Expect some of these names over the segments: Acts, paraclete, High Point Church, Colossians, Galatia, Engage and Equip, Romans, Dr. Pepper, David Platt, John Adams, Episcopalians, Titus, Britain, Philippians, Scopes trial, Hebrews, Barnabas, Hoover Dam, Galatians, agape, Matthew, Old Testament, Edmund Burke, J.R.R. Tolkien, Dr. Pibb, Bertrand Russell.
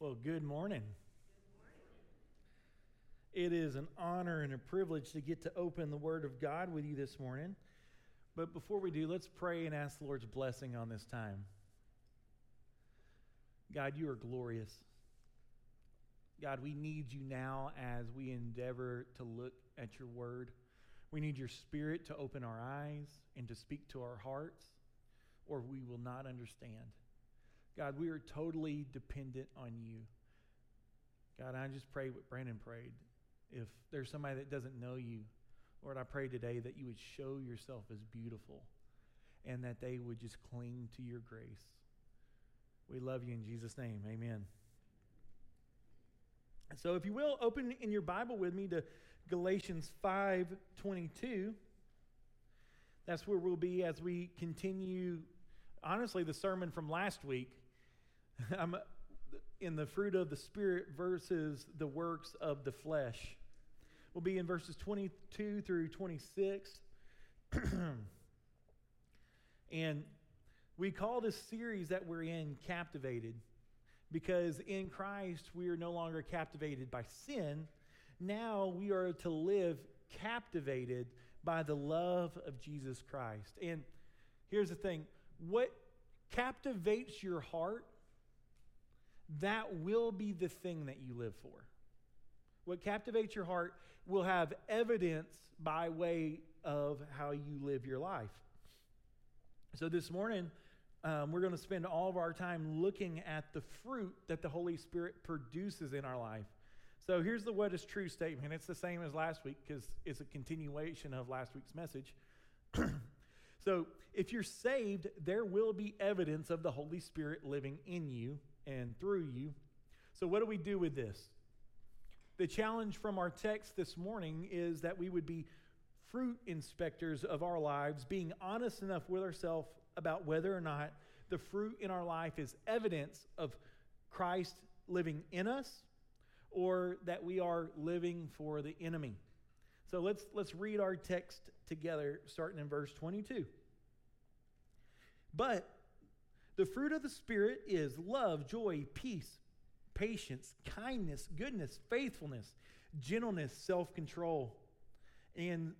Well, good morning. It is an honor and a privilege to get to open the Word of God with you this morning. But before we do, let's pray and ask the Lord's blessing on this time. God, you are glorious. God, we need you now as we endeavor to look at your Word. We need your Spirit to open our eyes and to speak to our hearts, or we will not understand. God, we are totally dependent on you. God, I just pray what Brandon prayed. If there's somebody that doesn't know you, Lord, I pray today that you would show yourself as beautiful and that they would just cling to your grace. We love you in Jesus' name. Amen. So if you will, open in your Bible with me to Galatians 5:22. That's where we'll be as we continue, honestly, the sermon from last week. I'm in the fruit of the Spirit versus the works of the flesh. We'll be in verses 22 through 26. And we call this series that we're in Captivated, because in Christ we are no longer captivated by sin. Now we are to live captivated by the love of Jesus Christ. And here's the thing. What captivates your heart, that will be the thing that you live for. What captivates your heart will have evidence by way of how you live your life. So this morning, we're going to spend all of our time looking at the fruit that the Holy Spirit produces in our life. So here's the what is true statement. It's the same as last week because it's a continuation of last week's message. So if you're saved, there will be evidence of the Holy Spirit living in you and through you. So what do we do with this? The challenge from our text this morning is that we would be fruit inspectors of our lives, being honest enough with ourselves about whether or not the fruit in our life is evidence of Christ living in us or that we are living for the enemy. So let's read our text together, starting in verse 22. But the fruit of the Spirit is love, joy, peace, patience, kindness, goodness, faithfulness, gentleness, self-control. And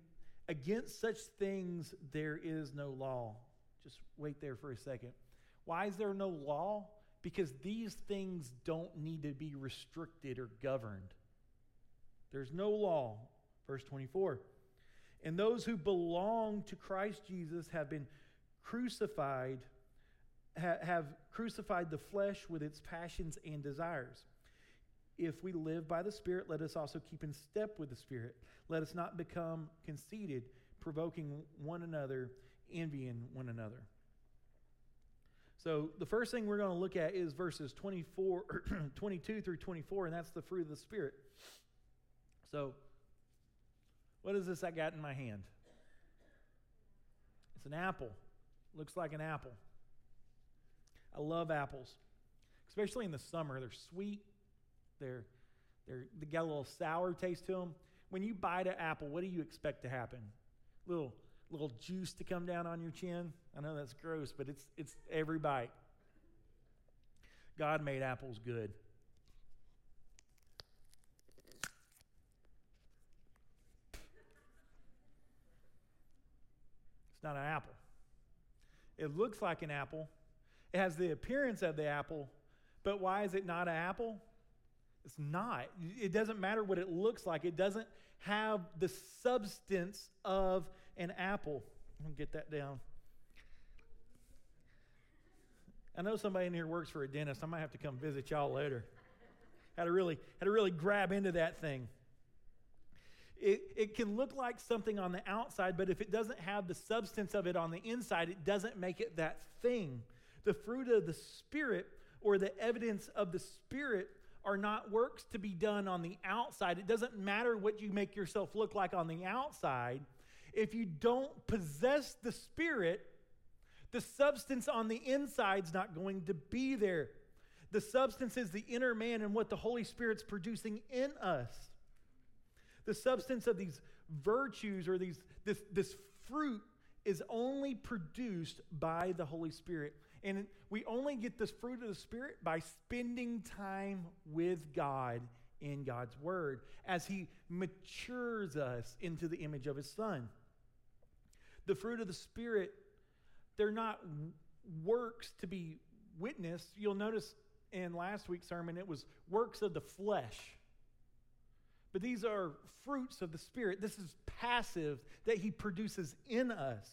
against such things there is no law. Just wait there for a second. Why is there no law? Because these things don't need to be restricted or governed. There's no law. Verse 24, and those who belong to Christ Jesus have been crucified, have crucified the flesh with its passions and desires. If we live by the Spirit, let us also keep in step with the Spirit. Let us not become conceited, provoking one another, envying one another. So the first thing we're going to look at is verses 22 through 24, and that's the fruit of the Spirit. So what is this I got in my hand? It's an apple. Looks like an apple. I love apples, especially in the summer. They're sweet. They got a little sour taste to them. When you bite an apple, what do you expect to happen? Little juice to come down on your chin. I know that's gross, but it's every bite. God made apples good. It's not an apple. It looks like an apple. It has the appearance of the apple, but why is it not an apple? It's not. It doesn't matter what it looks like. It doesn't have the substance of an apple. I'm going to get that down. I know somebody in here works for a dentist. I might have to come visit y'all later. Had to really grab into that thing. It can look like something on the outside, but if it doesn't have the substance of it on the inside, it doesn't make it that thing. The fruit of the Spirit or the evidence of the Spirit are not works to be done on the outside. It doesn't matter what you make yourself look like on the outside. If you don't possess the Spirit, the substance on the inside's not going to be there. The substance is the inner man and what the Holy Spirit's producing in us. The substance of these virtues or this fruit is only produced by the Holy Spirit. And we only get this fruit of the Spirit by spending time with God in God's Word as He matures us into the image of His Son. The fruit of the Spirit, they're not works to be witnessed. You'll notice in last week's sermon, it was works of the flesh. But these are fruits of the Spirit. This is passive that He produces in us.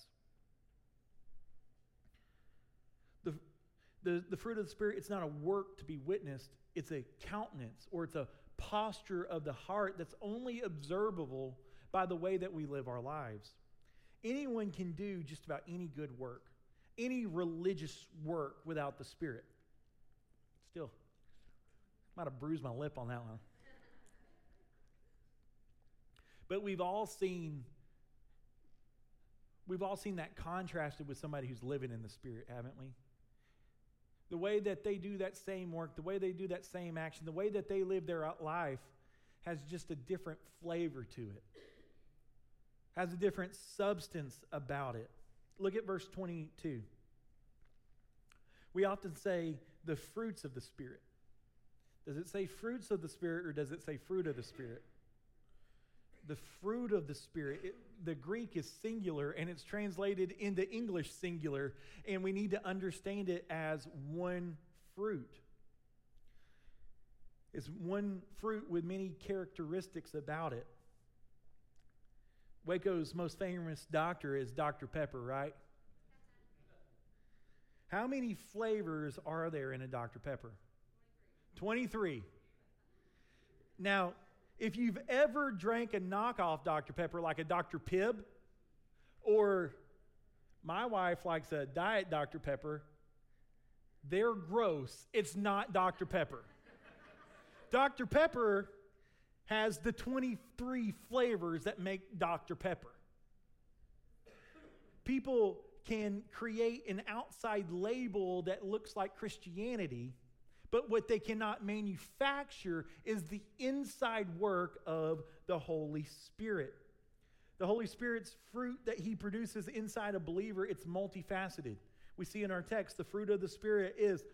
The fruit of the Spirit, it's not a work to be witnessed. It's a countenance, or it's a posture of the heart that's only observable by the way that we live our lives. Anyone can do just about any good work, any religious work without the Spirit. Still, might have bruised my lip on that one. But we've all seen that contrasted with somebody who's living in the Spirit, haven't we? The way that they do that same work, the way they do that same action, the way that they live their life has just a different flavor to it, has a different substance about it. Look at verse 22. We often say the fruits of the Spirit. Does it say fruits of the Spirit, or does it say fruit of the Spirit? The fruit of the Spirit, the Greek is singular, and it's translated into English singular, and we need to understand it as one fruit. It's one fruit with many characteristics about it. Waco's most famous doctor is Dr. Pepper, right? How many flavors are there in a Dr. Pepper? 23. Now, if you've ever drank a knockoff Dr. Pepper, like a Dr. Pibb, or my wife likes a Diet Dr. Pepper, they're gross. It's not Dr. Pepper. Dr. Pepper has the 23 flavors that make Dr. Pepper. People can create an outside label that looks like Christianity, but what they cannot manufacture is the inside work of the Holy Spirit. The Holy Spirit's fruit that He produces inside a believer, it's multifaceted. We see in our text, the fruit of the Spirit is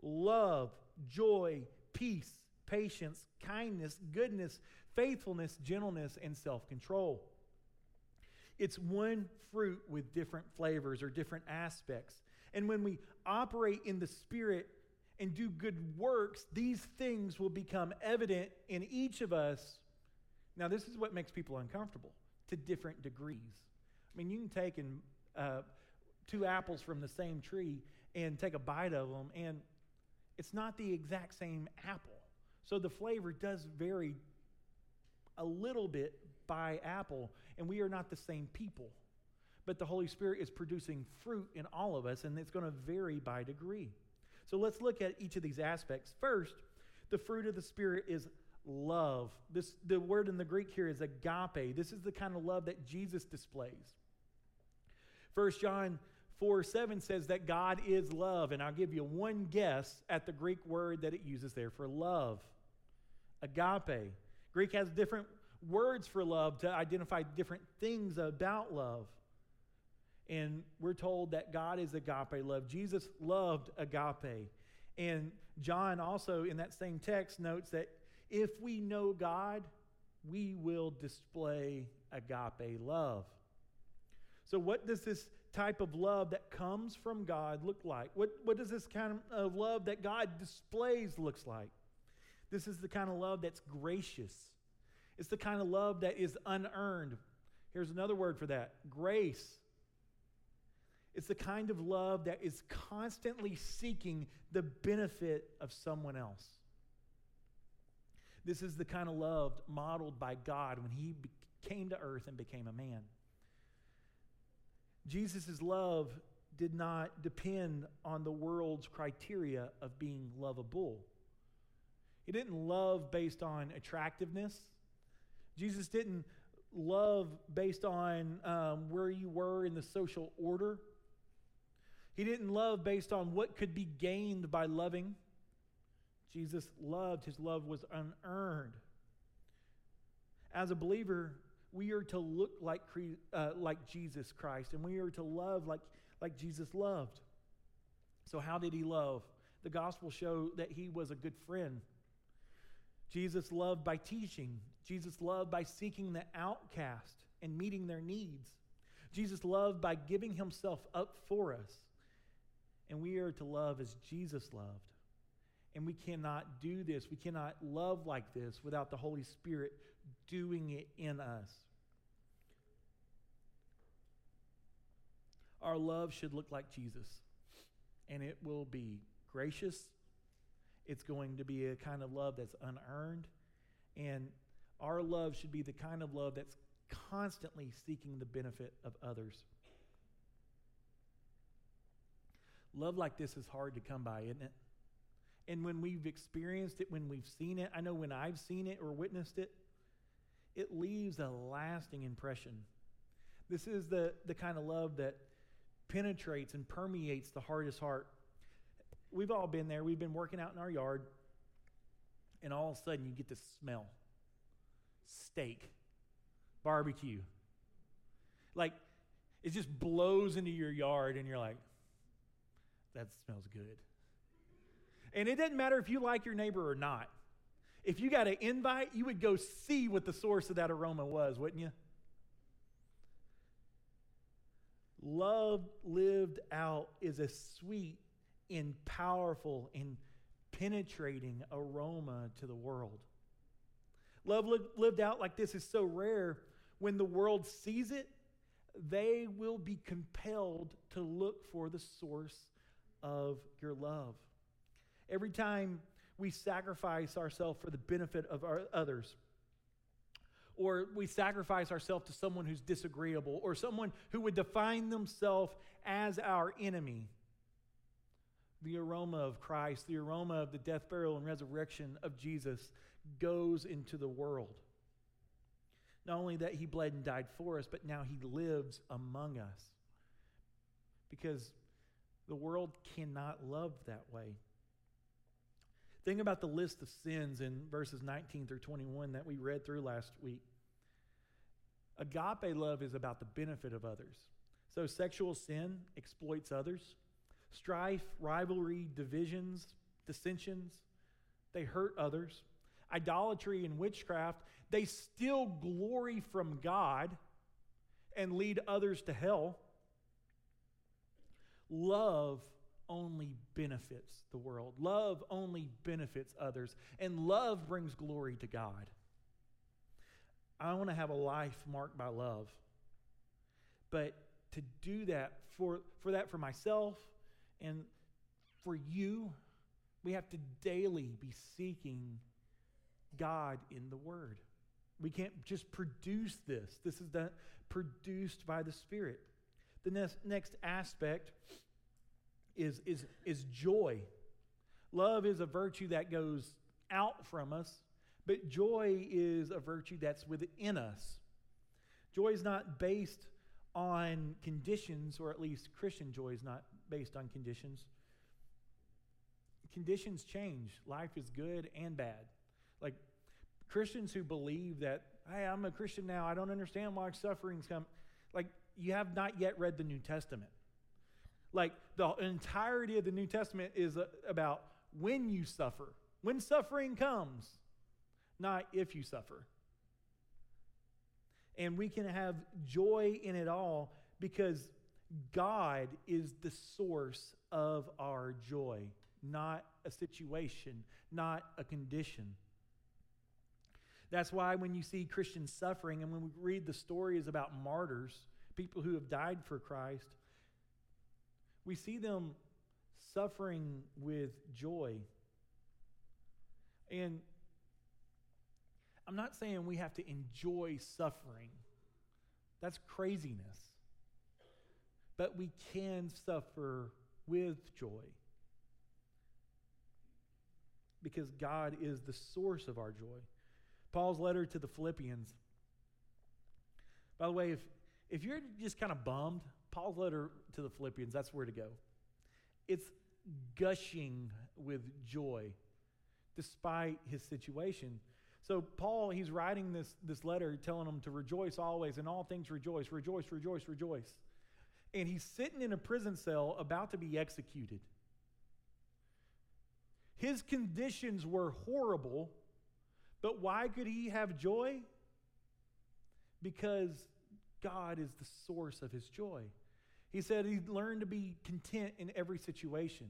love, joy, peace, patience, kindness, goodness, faithfulness, gentleness, and self-control. It's one fruit with different flavors or different aspects. And when we operate in the Spirit and do good works, these things will become evident in each of us. Now, this is what makes people uncomfortable, to different degrees. I mean, you can take two apples from the same tree and take a bite of them, and it's not the exact same apple. So the flavor does vary a little bit by apple, and we are not the same people. But the Holy Spirit is producing fruit in all of us, and it's going to vary by degree. So let's look at each of these aspects. First, the fruit of the Spirit is love. The word in the Greek here is agape. This is the kind of love that Jesus displays. 1 John 4:7 says that God is love, and I'll give you one guess at the Greek word that it uses there for love. Agape. Greek has different words for love to identify different things about love. And we're told that God is agape love. Jesus loved agape. And John also in that same text notes that if we know God, we will display agape love. So what does this type of love that comes from God look like? What does this kind of love that God displays looks like? This is the kind of love that's gracious. It's the kind of love that is unearned. Here's another word for that, grace. It's the kind of love that is constantly seeking the benefit of someone else. This is the kind of love modeled by God when He came to earth and became a man. Jesus' love did not depend on the world's criteria of being lovable. He didn't love based on attractiveness. Jesus didn't love based on where you were in the social order. He didn't love based on what could be gained by loving. Jesus loved. His love was unearned. As a believer, we are to look like Jesus Christ, and we are to love like Jesus loved. So how did he love? The gospel shows that he was a good friend. Jesus loved by teaching. Jesus loved by seeking the outcast and meeting their needs. Jesus loved by giving himself up for us. And we are to love as Jesus loved. And we cannot do this. We cannot love like this without the Holy Spirit doing it in us. Our love should look like Jesus. And it will be gracious. It's going to be a kind of love that's unearned. And our love should be the kind of love that's constantly seeking the benefit of others. Love like this is hard to come by, isn't it? And when we've experienced it, when we've seen it, I know when I've seen it or witnessed it, it leaves a lasting impression. This is the kind of love that penetrates and permeates the hardest heart. We've all been there. We've been working out in our yard, and all of a sudden you get this smell. Steak. Barbecue. Like, it just blows into your yard, and you're like, that smells good. And it doesn't matter if you like your neighbor or not. If you got an invite, you would go see what the source of that aroma was, wouldn't you? Love lived out is a sweet and powerful and penetrating aroma to the world. Love lived out like this is so rare. When the world sees it, they will be compelled to look for the source of your love. Every time we sacrifice ourselves for the benefit of others, or we sacrifice ourselves to someone who's disagreeable, or someone who would define themselves as our enemy, the aroma of Christ, the aroma of the death, burial, and resurrection of Jesus goes into the world. Not only that he bled and died for us, but now he lives among us. Because the world cannot love that way. Think about the list of sins in verses 19 through 21 that we read through last week. Agape love is about the benefit of others. So sexual sin exploits others. Strife, rivalry, divisions, dissensions, they hurt others. Idolatry and witchcraft, they steal glory from God and lead others to hell. Love only benefits the world. Love only benefits others. And love brings glory to God. I want to have a life marked by love. But to do that, for that for myself and for you, we have to daily be seeking God in the Word. We can't just produce this. This is produced by the Spirit. The next aspect is joy. Love is a virtue that goes out from us, but joy is a virtue that's within us. Joy is not based on conditions, or at least Christian joy is not based on conditions. Conditions change. Life is good and bad. Like Christians who believe that, hey, I'm a Christian now, I don't understand why sufferings come. Like, you have not yet read the New Testament. Like, the entirety of the New Testament is about when you suffer, when suffering comes, not if you suffer. And we can have joy in it all because God is the source of our joy, not a situation, not a condition. That's why when you see Christians suffering and when we read the stories about martyrs, people who have died for Christ, we see them suffering with joy. And I'm not saying we have to enjoy suffering. That's craziness. But we can suffer with joy. Because God is the source of our joy. Paul's letter to the Philippians. By the way, if you're just kind of bummed, Paul's letter to the Philippians, that's where to go. It's gushing with joy despite his situation. So Paul, he's writing this letter telling them to rejoice always, in all things rejoice, rejoice, rejoice, rejoice. And he's sitting in a prison cell about to be executed. His conditions were horrible, but why could he have joy? Because God is the source of his joy. He said he learned to be content in every situation.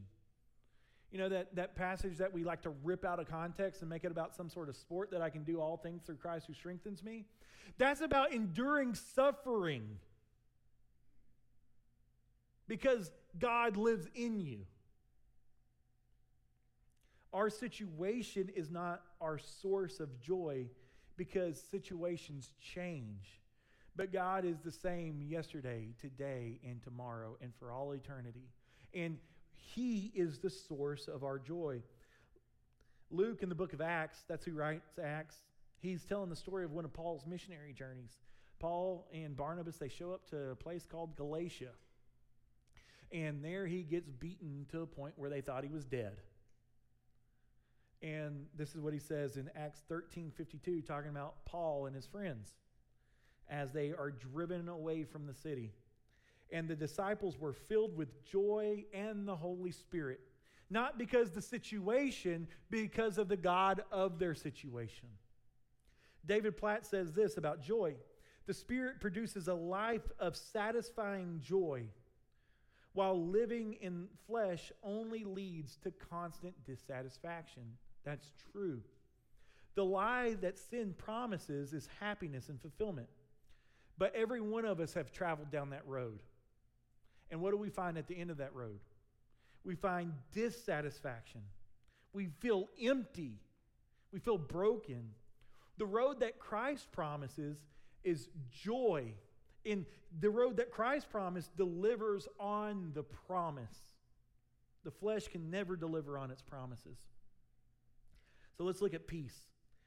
You know, that passage that we like to rip out of context and make it about some sort of sport, that I can do all things through Christ who strengthens me. That's about enduring suffering because God lives in you. Our situation is not our source of joy because situations change. But God is the same yesterday, today, and tomorrow, and for all eternity. And he is the source of our joy. Luke in the book of Acts, that's who writes Acts, he's telling the story of one of Paul's missionary journeys. Paul and Barnabas, they show up to a place called Galatia. And there he gets beaten to a point where they thought he was dead. And this is what he says in Acts 13:52, talking about Paul and his friends as they are driven away from the city. And the disciples were filled with joy and the Holy Spirit. Not because the situation, because of the God of their situation. David Platt says this about joy. The Spirit produces a life of satisfying joy, while living in flesh only leads to constant dissatisfaction. That's true. The lie that sin promises is happiness and fulfillment. But every one of us have traveled down that road. And what do we find at the end of that road? We find dissatisfaction. We feel empty. We feel broken. The road that Christ promises is joy. And the road that Christ promised delivers on the promise. The flesh can never deliver on its promises. So let's look at peace.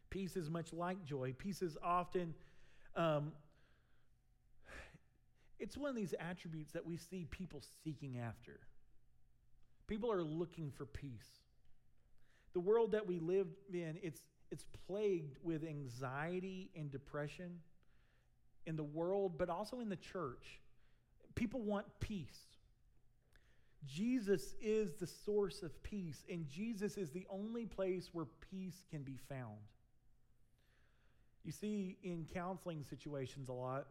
Peace is much like joy. Peace is often... It's one of these attributes that we see people seeking after. People are looking for peace. The world that we live in, it's plagued with anxiety and depression in the world, but also in the church. People want peace. Jesus is the source of peace, and Jesus is the only place where peace can be found. You see in counseling situations a lot,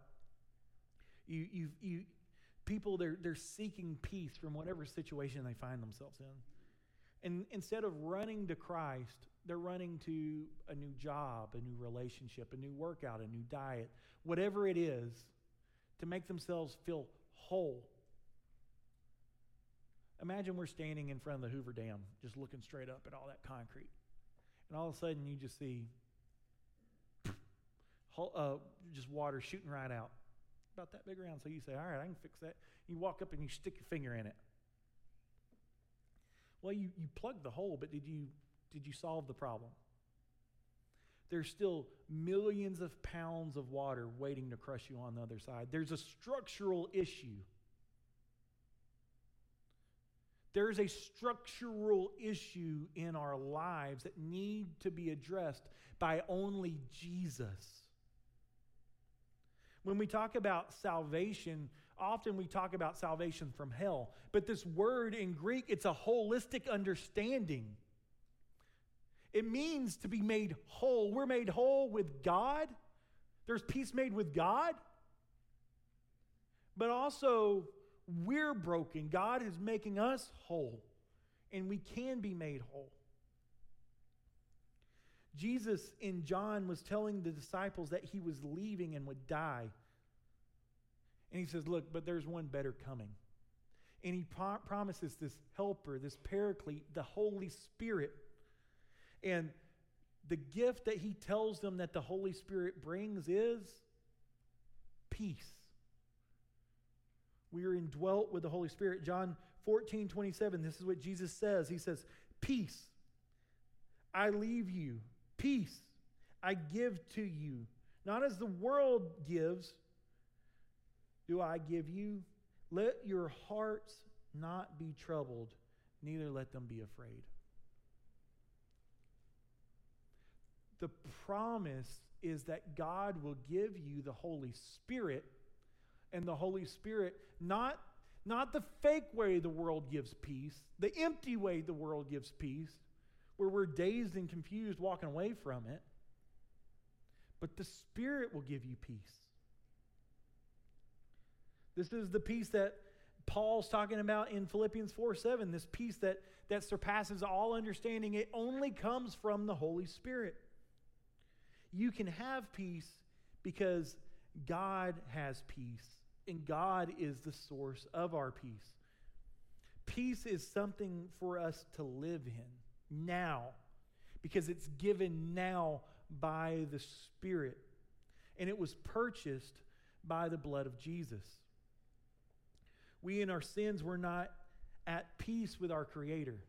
people, they're seeking peace from whatever situation they find themselves in. And instead of running to Christ, they're running to a new job, a new relationship, a new workout, a new diet, whatever it is, to make themselves feel whole. Imagine we're standing in front of the Hoover Dam, just looking straight up at all that concrete. And all of a sudden you just see just water shooting right out. About that big round. So you say, all right, I can fix that. You walk up and you stick your finger in it. Well, you plugged the hole, but did you solve the problem? There's still millions of pounds of water waiting to crush you on the other side. There's a structural issue. There's a structural issue in our lives that need to be addressed by only Jesus. When we talk about salvation, often we talk about salvation from hell. But this word in Greek, it's a holistic understanding. It means to be made whole. We're made whole with God. There's peace made with God. But also, we're broken. God is making us whole. And we can be made whole. Jesus in John was telling the disciples that he was leaving and would die. And he says, look, but there's one better coming. And he promises this helper, this paraclete, the Holy Spirit. And the gift that he tells them that the Holy Spirit brings is peace. We are indwelt with the Holy Spirit. John 14:27, this is what Jesus says. He says, peace I leave you. Peace I give to you. Not as the world gives, do I give you. Let your hearts not be troubled, neither let them be afraid. The promise is that God will give you the Holy Spirit, and the Holy Spirit, not the fake way the world gives peace, the empty way the world gives peace, where we're dazed and confused walking away from it. But the Spirit will give you peace. This is the peace that Paul's talking about in Philippians 4:7, this peace that surpasses all understanding. It only comes from the Holy Spirit. You can have peace because God has peace, and God is the source of our peace. Peace is something for us to live in now because it's given now by the Spirit, and it was purchased by the blood of Jesus. We in our sins were not at peace with our Creator.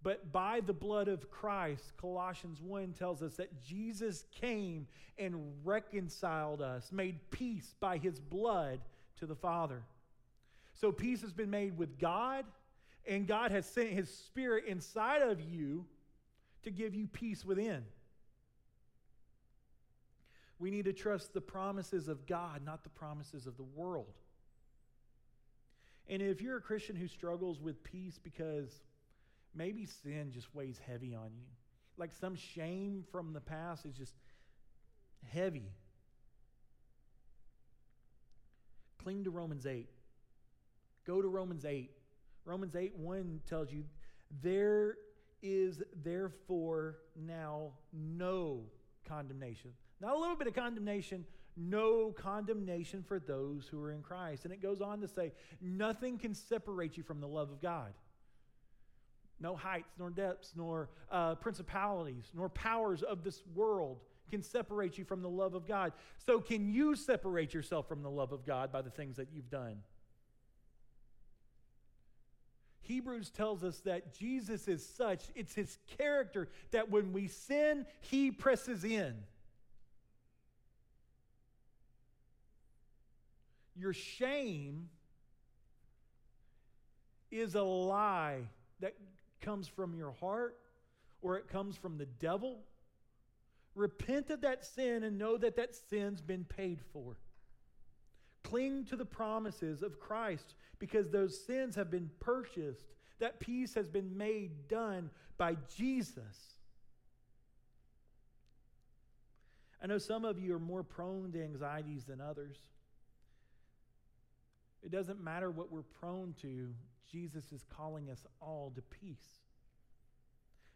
But by the blood of Christ, Colossians 1 tells us that Jesus came and reconciled us, made peace by his blood to the Father. So peace has been made with God, and God has sent his Spirit inside of you to give you peace within. We need to trust the promises of God, not the promises of the world. And if you're a Christian who struggles with peace because maybe sin just weighs heavy on you, like some shame from the past is just heavy, cling to Romans 8. Go to Romans 8. Romans 8:1 tells you, there is therefore now no condemnation. Not a little bit of condemnation, no condemnation for those who are in Christ. And it goes on to say, nothing can separate you from the love of God. No heights, nor depths, nor principalities, nor powers of this world can separate you from the love of God. So can you separate yourself from the love of God by the things that you've done? Hebrews tells us that Jesus is such, it's his character, that when we sin, he presses in. Your shame is a lie that comes from your heart, or it comes from the devil. Repent of that sin and know that that sin's been paid for. Cling to the promises of Christ because those sins have been purchased. That peace has been made done by Jesus. I know some of you are more prone to anxieties than others. It doesn't matter what we're prone to. Jesus is calling us all to peace.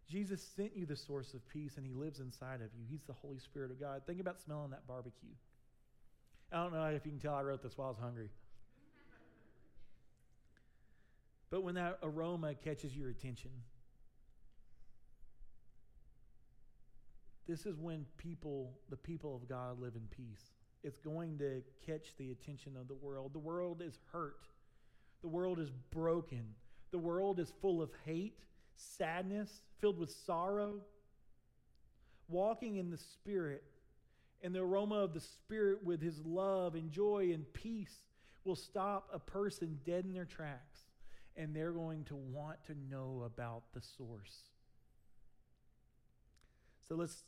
Jesus sent you the source of peace, and he lives inside of you. He's the Holy Spirit of God. Think about smelling that barbecue. I don't know if you can tell I wrote this while I was hungry. But when that aroma catches your attention, this is when the people of God live in peace. It's going to catch the attention of the world. The world is hurt. The world is broken. The world is full of hate, sadness, filled with sorrow. Walking in the Spirit and the aroma of the Spirit with his love and joy and peace will stop a person dead in their tracks, and they're going to want to know about the source. So let's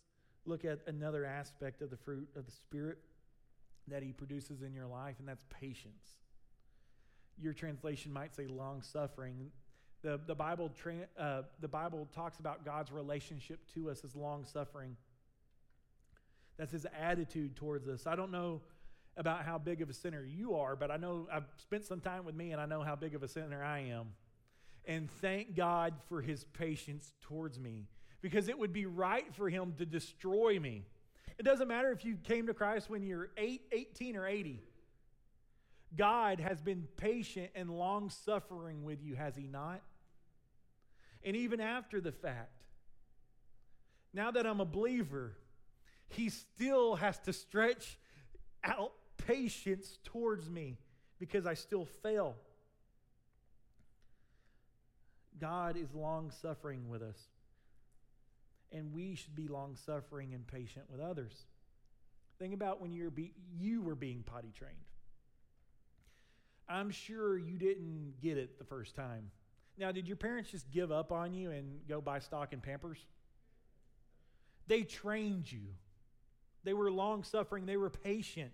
look at another aspect of the fruit of the Spirit that he produces in your life, and that's patience. Your translation might say long-suffering. The Bible talks about God's relationship to us as long-suffering. That's his attitude towards us. I don't know about how big of a sinner you are, but I know I've spent some time with me, and I know how big of a sinner I am. And thank God for his patience towards me, because it would be right for him to destroy me. It doesn't matter if you came to Christ when you're 18 or 80. God has been patient and long-suffering with you, has he not? And even after the fact, now that I'm a believer, he still has to stretch out patience towards me because I still fail. God is long-suffering with us, and we should be long-suffering and patient with others. Think about when you were being potty trained. I'm sure you didn't get it the first time. Now, did your parents just give up on you and go buy stock and Pampers? They trained you. They were long-suffering. They were patient.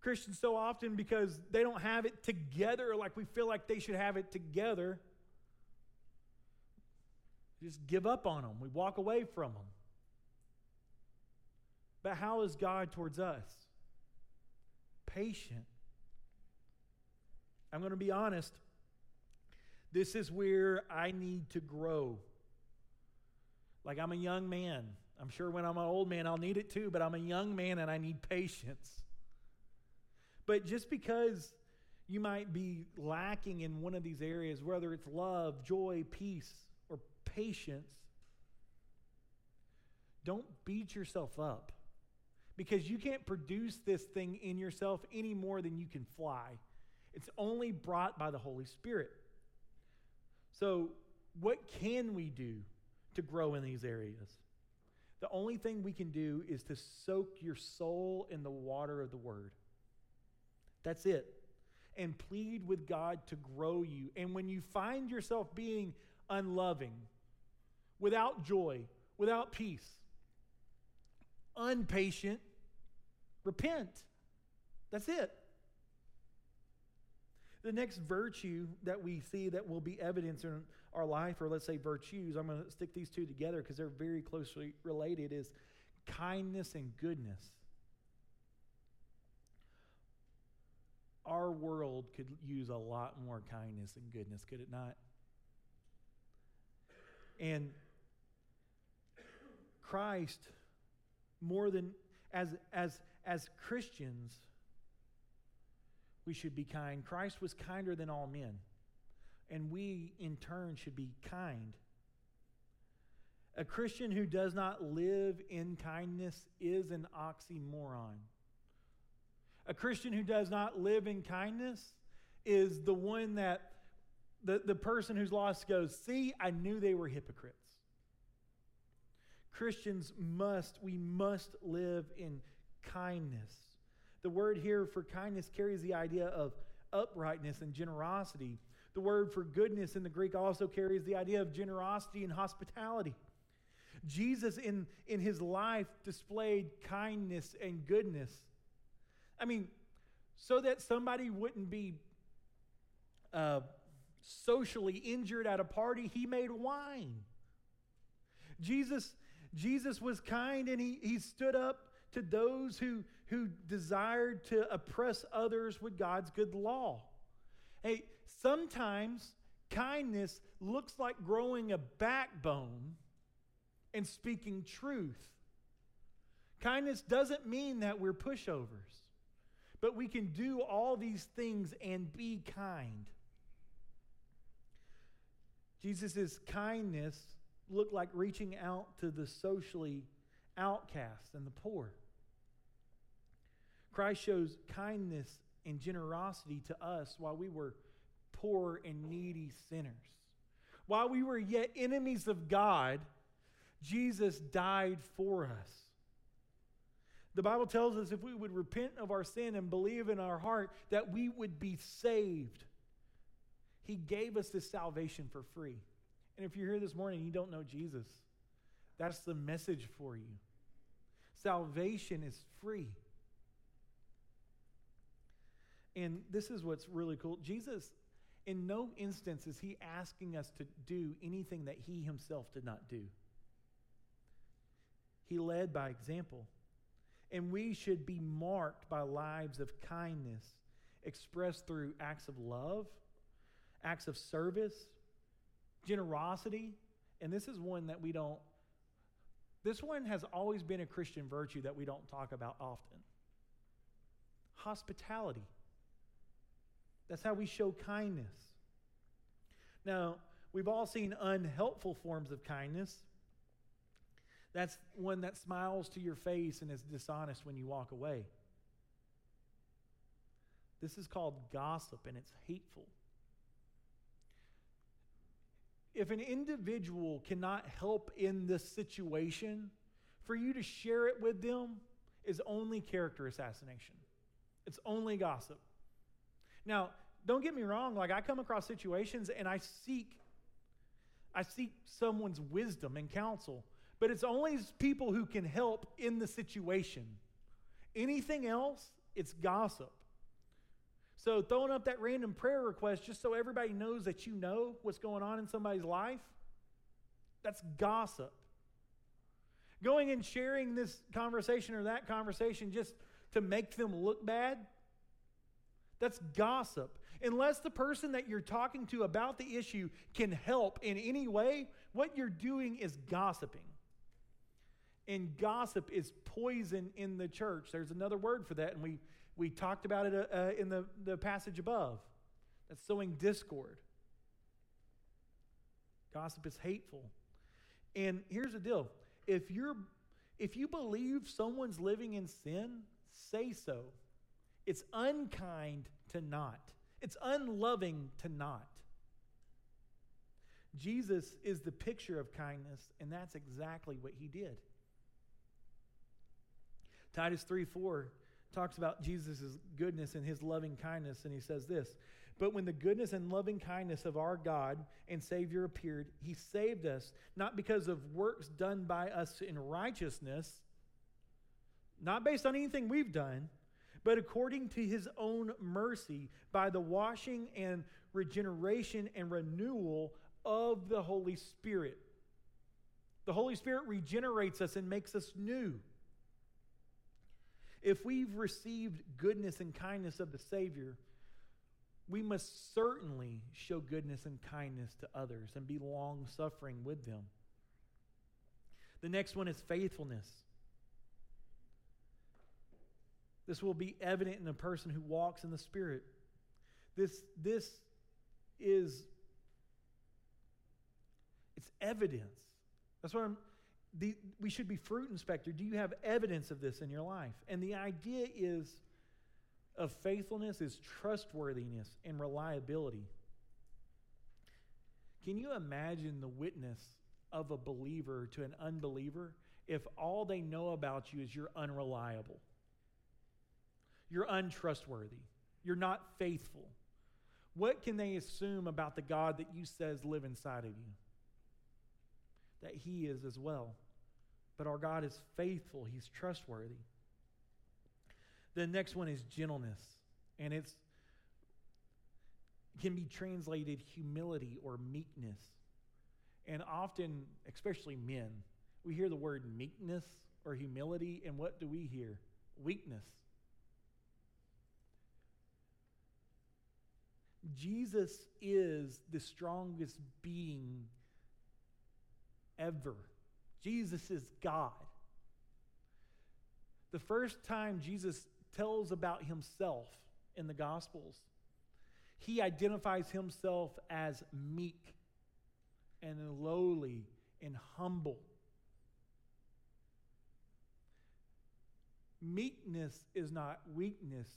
Christians so often, because they don't have it together like we feel like they should have it together, just give up on them. We walk away from them. But how is God towards us? Patient. I'm going to be honest. This is where I need to grow. Like, I'm a young man. I'm sure when I'm an old man, I'll need it too, but I'm a young man and I need patience. But just because you might be lacking in one of these areas, whether it's love, joy, peace, or patience, don't beat yourself up, because you can't produce this thing in yourself any more than you can fly. It's only brought by the Holy Spirit. So what can we do to grow in these areas? The only thing we can do is to soak your soul in the water of the Word. That's it. And plead with God to grow you. And when you find yourself being unloving, without joy, without peace, unpatient, repent. That's it. The next virtue that we see that will be evidence in our life, or let's say virtues, I'm going to stick these two together because they're very closely related, is kindness and goodness. Our world could use a lot more kindness and goodness, could it not? And Christ, more than as Christians, we should be kind. Christ was kinder than all men, and we in turn should be kind. A Christian who does not live in kindness is an oxymoron. A Christian who does not live in kindness is the one that the person who's lost goes, "See, I knew they were hypocrites." Christians must live in kindness. The word here for kindness carries the idea of uprightness and generosity. The word for goodness in the Greek also carries the idea of generosity and hospitality. Jesus in his life displayed kindness and goodness. I mean, so that somebody wouldn't be socially injured at a party, he made wine. Jesus was kind, and he stood up to those who desired to oppress others with God's good law. Hey, sometimes kindness looks like growing a backbone and speaking truth. Kindness doesn't mean that we're pushovers, but we can do all these things and be kind. Jesus' kindness looked like reaching out to the socially outcast and the poor. Christ shows kindness and generosity to us while we were poor and needy sinners. While we were yet enemies of God, Jesus died for us. The Bible tells us if we would repent of our sin and believe in our heart that we would be saved. He gave us this salvation for free. And if you're here this morning and you don't know Jesus, that's the message for you. Salvation is free. And this is what's really cool. Jesus, in no instance is he asking us to do anything that he himself did not do. He led by example. And we should be marked by lives of kindness expressed through acts of love, acts of service, generosity. And this is one that we don't, this one has always been a Christian virtue that we don't talk about often. Hospitality. That's how we show kindness. Now, we've all seen unhelpful forms of kindness. That's one that smiles to your face and is dishonest when you walk away. This is called gossip, and it's hateful. If an individual cannot help in this situation, for you to share it with them is only character assassination. It's only gossip. Now, don't get me wrong. Like, I come across situations and I seek someone's wisdom and counsel. But it's only people who can help in the situation. Anything else, it's gossip. So throwing up that random prayer request just so everybody knows that you know what's going on in somebody's life, That's gossip. Going and sharing this conversation or that conversation just to make them look bad, that's gossip. Unless the person that you're talking to about the issue can help in any way, what you're doing is gossiping. And gossip is poison in the church. There's another word for that, and we talked about it in the passage above. That's sowing discord. Gossip is hateful. And here's the deal. If you believe someone's living in sin, say so. It's unkind to not. It's unloving to not. Jesus is the picture of kindness, and that's exactly what he did. Titus 3:4 talks about Jesus' goodness and his loving kindness, and he says this, "But when the goodness and loving kindness of our God and Savior appeared, he saved us, not because of works done by us in righteousness, not based on anything we've done, but according to his own mercy by the washing and regeneration and renewal of the Holy Spirit." The Holy Spirit regenerates us and makes us new. If we've received goodness and kindness of the Savior, we must certainly show goodness and kindness to others and be long-suffering with them. The next one is faithfulness. This will be evident in a person who walks in the Spirit. This is, it's evidence. That's what we should be fruit inspector. Do you have evidence of this in your life? And the idea is of faithfulness is trustworthiness and reliability. Can you imagine the witness of a believer to an unbeliever if all they know about you is you're unreliable? You're untrustworthy. You're not faithful. What can they assume about the God that you says live inside of you? That he is as well. But our God is faithful. He's trustworthy. The next one is gentleness. And it can be translated humility or meekness. And often, especially men, we hear the word meekness or humility, and what do we hear? Weakness. Jesus is the strongest being ever. Jesus is God. The first time Jesus tells about himself in the Gospels, he identifies himself as meek and lowly and humble. Meekness is not weakness.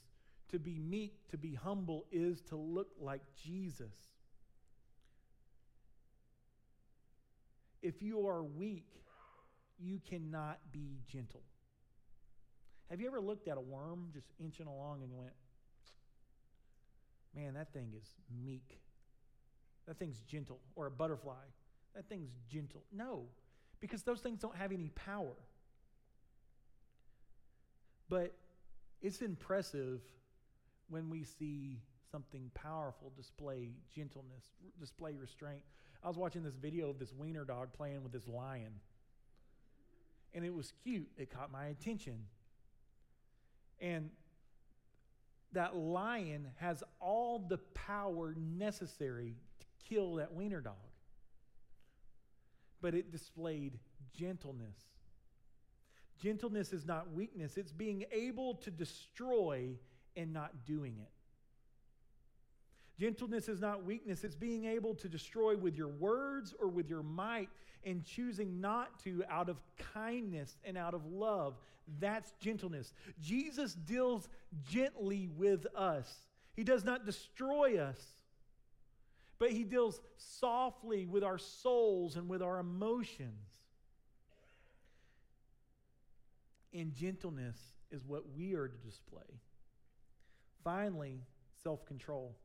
To be meek, to be humble, is to look like Jesus. If you are weak, you cannot be gentle. Have you ever looked at a worm just inching along and you went, man, that thing is meek. That thing's gentle. Or a butterfly. That thing's gentle. No, because those things don't have any power. But it's impressive when we see something powerful display gentleness, display restraint. I was watching this video of this wiener dog playing with this lion. And it was cute. It caught my attention. And that lion has all the power necessary to kill that wiener dog. But it displayed gentleness. Gentleness is not weakness. It's being able to destroy and not doing it. Gentleness is not weakness. It's being able to destroy with your words or with your might and choosing not to out of kindness and out of love. That's gentleness. Jesus deals gently with us. He does not destroy us, but he deals softly with our souls and with our emotions. And gentleness is what we are to display. Finally, self-control.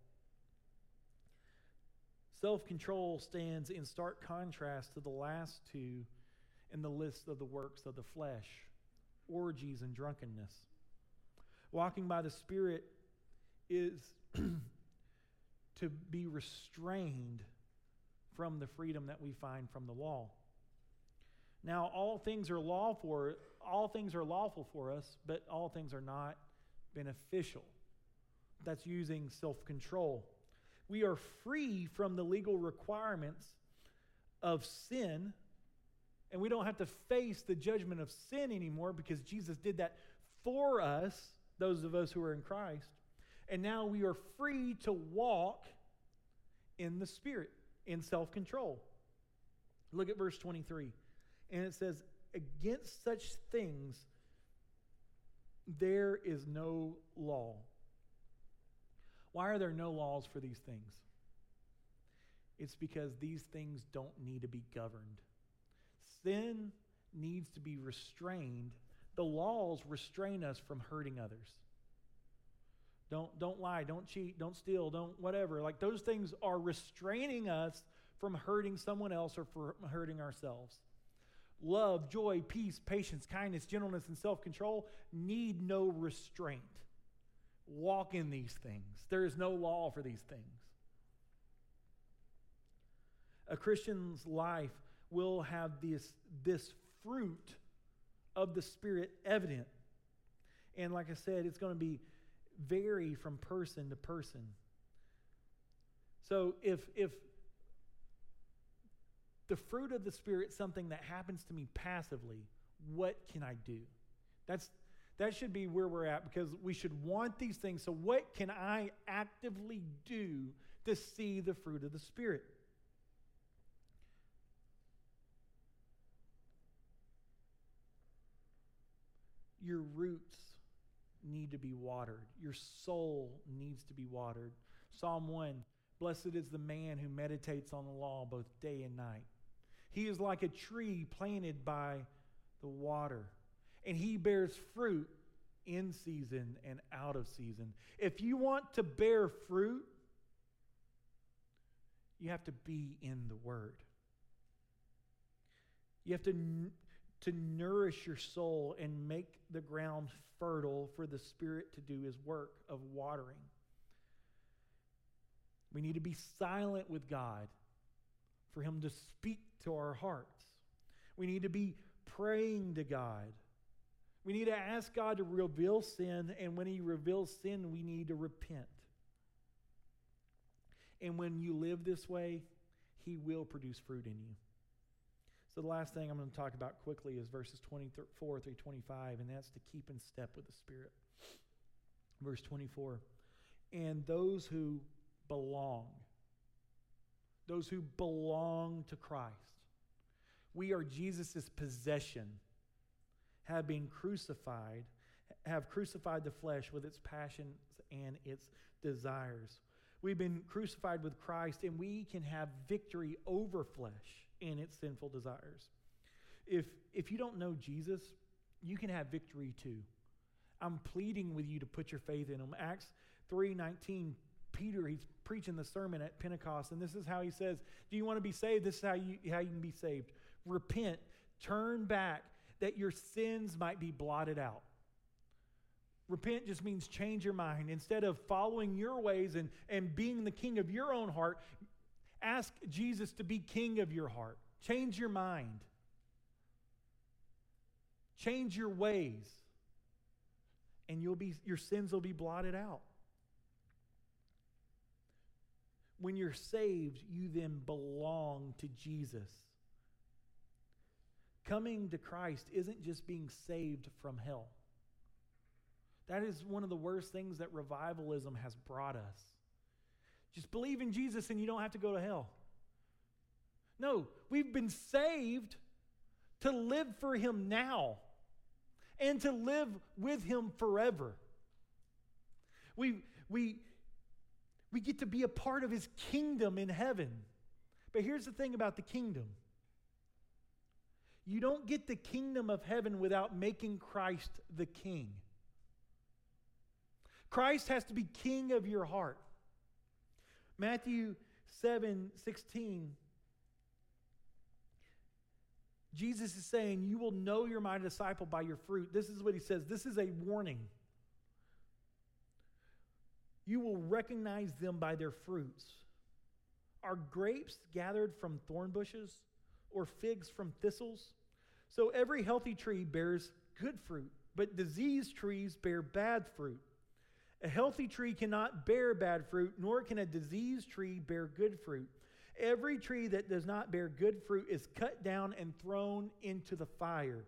Self-control stands in stark contrast to the last two in the list of the works of the flesh, orgies and drunkenness. Walking by the Spirit is to be restrained from the freedom that we find from the law. Now, all things are lawful for us, but all things are not beneficial. That's using self-control. We are free from the legal requirements of sin, and we don't have to face the judgment of sin anymore because Jesus did that for us, those of us who are in Christ. And now we are free to walk in the Spirit, in self-control. Look at verse 23. And it says, against such things there is no law. Why are there no laws for these things? It's because these things don't need to be governed. Sin needs to be restrained. The laws restrain us from hurting others. Don't lie, don't cheat, don't steal, don't whatever. Like, those things are restraining us from hurting someone else or from hurting ourselves. Love, joy, peace, patience, kindness, gentleness, and self-control need no restraint. Walk in these things. There is no law for these things. A Christian's life will have this fruit of the Spirit evident. And like I said, it's going to be vary from person to person. So if the fruit of the Spirit is something that happens to me passively, what can I do? That should be where we're at, because we should want these things. So what can I actively do to see the fruit of the Spirit? Your roots need to be watered. Your soul needs to be watered. Psalm 1, blessed is the man who meditates on the law both day and night. He is like a tree planted by the water, and he bears fruit in season and out of season. If you want to bear fruit, you have to be in the Word. You have to nourish your soul and make the ground fertile for the Spirit to do his work of watering. We need to be silent with God for him to speak to our hearts. We need to be praying to God. We need to ask God to reveal sin, and when he reveals sin, we need to repent. And when you live this way, he will produce fruit in you. So the last thing I'm going to talk about quickly is verses 24 through 25, and that's to keep in step with the Spirit. Verse 24, and those who belong to Christ, we are Jesus' possession, have crucified the flesh with its passions and its desires. We've been crucified with Christ, and we can have victory over flesh and its sinful desires. If you don't know Jesus, you can have victory too. I'm pleading with you to put your faith in him. Acts 3:19, Peter, he's preaching the sermon at Pentecost, and this is how he says, do you want to be saved? This is how you can be saved. Repent, turn back, that your sins might be blotted out. Repent just means change your mind. Instead of following your ways and being the king of your own heart, ask Jesus to be king of your heart. Change your mind. Change your ways. And your sins will be blotted out. When you're saved, you then belong to Jesus. Coming to Christ isn't just being saved from hell. That is one of the worst things that revivalism has brought us. Just believe in Jesus and you don't have to go to hell. No, we've been saved to live for him now and to live with him forever. We get to be a part of his kingdom in heaven. But here's the thing about the kingdom. You don't get the kingdom of heaven without making Christ the king. Christ has to be king of your heart. Matthew 7:16, Jesus is saying, you will know you're my disciple by your fruit. This is what he says. This is a warning. You will recognize them by their fruits. Are grapes gathered from thorn bushes or figs from thistles? So every healthy tree bears good fruit, but diseased trees bear bad fruit. A healthy tree cannot bear bad fruit, nor can a diseased tree bear good fruit. Every tree that does not bear good fruit is cut down and thrown into the fire.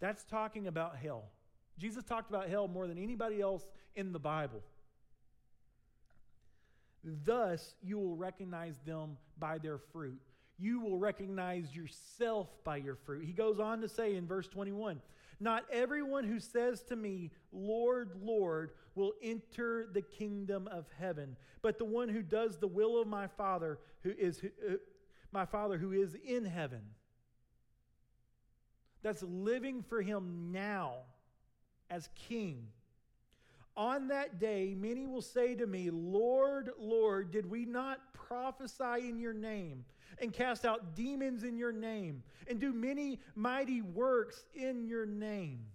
That's talking about hell. Jesus talked about hell more than anybody else in the Bible. Thus, you will recognize them by their fruit. You will recognize yourself by your fruit. He goes on to say in verse 21, "Not everyone who says to me, 'Lord, Lord,' will enter the kingdom of heaven, but the one who does the will of my Father who is in heaven." That's living for him now as king. "On that day, many will say to me, 'Lord, Lord, did we not prophesy in your name and cast out demons in your name and do many mighty works in your name?'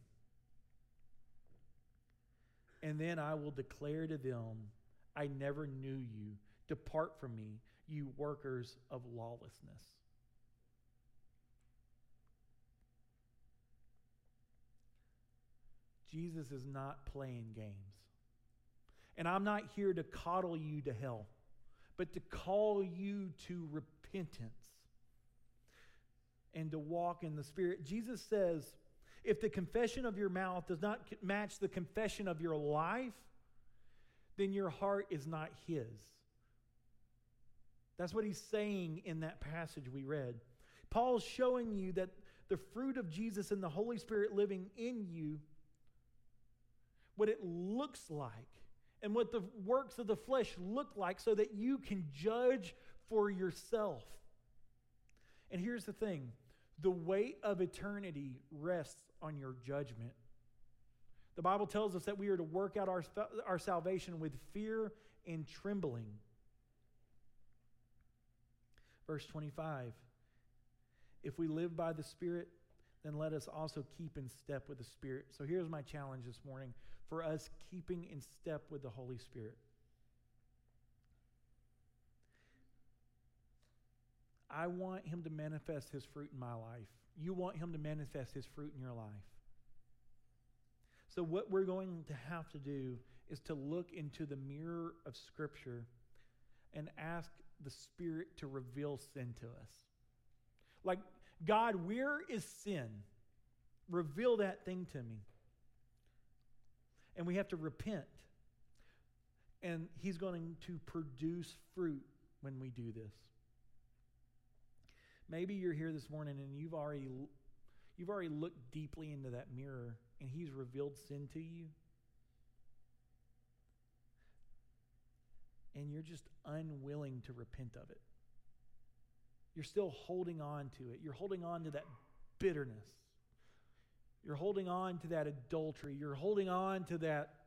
And then I will declare to them, 'I never knew you. Depart from me, you workers of lawlessness.'" Jesus is not playing games. And I'm not here to coddle you to hell, but to call you to repentance and to walk in the Spirit. Jesus says, if the confession of your mouth does not match the confession of your life, then your heart is not his. That's what he's saying in that passage we read. Paul's showing you that the fruit of Jesus and the Holy Spirit living in you, what it looks like and what the works of the flesh look like, so that you can judge for yourself. And here's the thing: the weight of eternity rests on your judgment. The Bible tells us that we are to work out our salvation with fear and trembling. Verse 25, if we live by the Spirit, then let us also keep in step with the Spirit. So here's my challenge this morning for us keeping in step with the Holy Spirit. I want him to manifest his fruit in my life. You want him to manifest his fruit in your life. So what we're going to have to do is to look into the mirror of Scripture and ask the Spirit to reveal sin to us. Like, God, where is sin? Reveal that thing to me. And we have to repent. And he's going to produce fruit when we do this. Maybe you're here this morning and you've already looked deeply into that mirror and he's revealed sin to you. And you're just unwilling to repent of it. You're still holding on to it. You're holding on to that bitterness. You're holding on to that adultery. You're holding on to that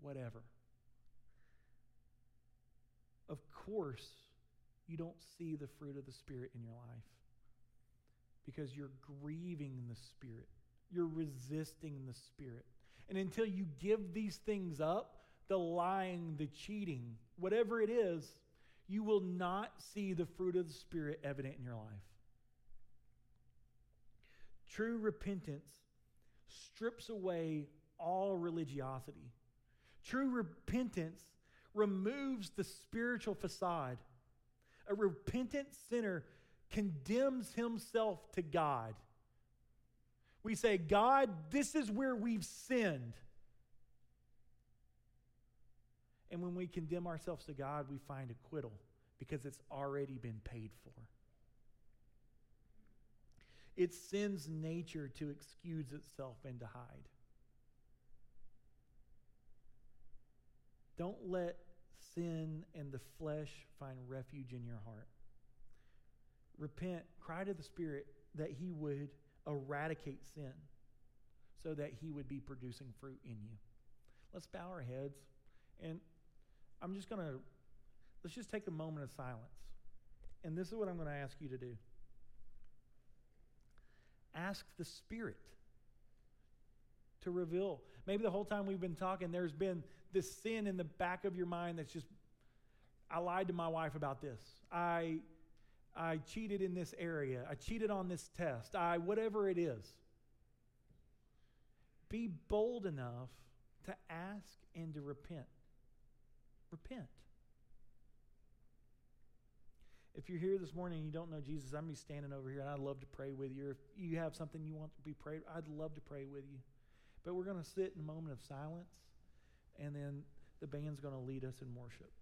whatever. Of course, you don't see the fruit of the Spirit in your life because you're grieving the Spirit. You're resisting the Spirit. And until you give these things up, the lying, the cheating, whatever it is, you will not see the fruit of the Spirit evident in your life. True repentance strips away all religiosity. True repentance removes the spiritual facade. A repentant sinner condemns himself to God. We say, "God, this is where we've sinned." And when we condemn ourselves to God, we find acquittal because it's already been paid for. It's sin's nature to excuse itself and to hide. Don't let sin and the flesh find refuge in your heart. Repent, cry to the Spirit that he would eradicate sin so that he would be producing fruit in you. Let's bow our heads. And let's just take a moment of silence. And this is what I'm going to ask you to do. Ask the Spirit to reveal. Maybe the whole time we've been talking, there's been this sin in the back of your mind that's just, I lied to my wife about this. I I cheated in this area. I cheated on this test. Whatever it is. Be bold enough to ask and to repent. Repent. If you're here this morning and you don't know Jesus, I'm going to be standing over here and I'd love to pray with you. Or if you have something you want to be prayed, I'd love to pray with you. But we're going to sit in a moment of silence and then the band's going to lead us in worship.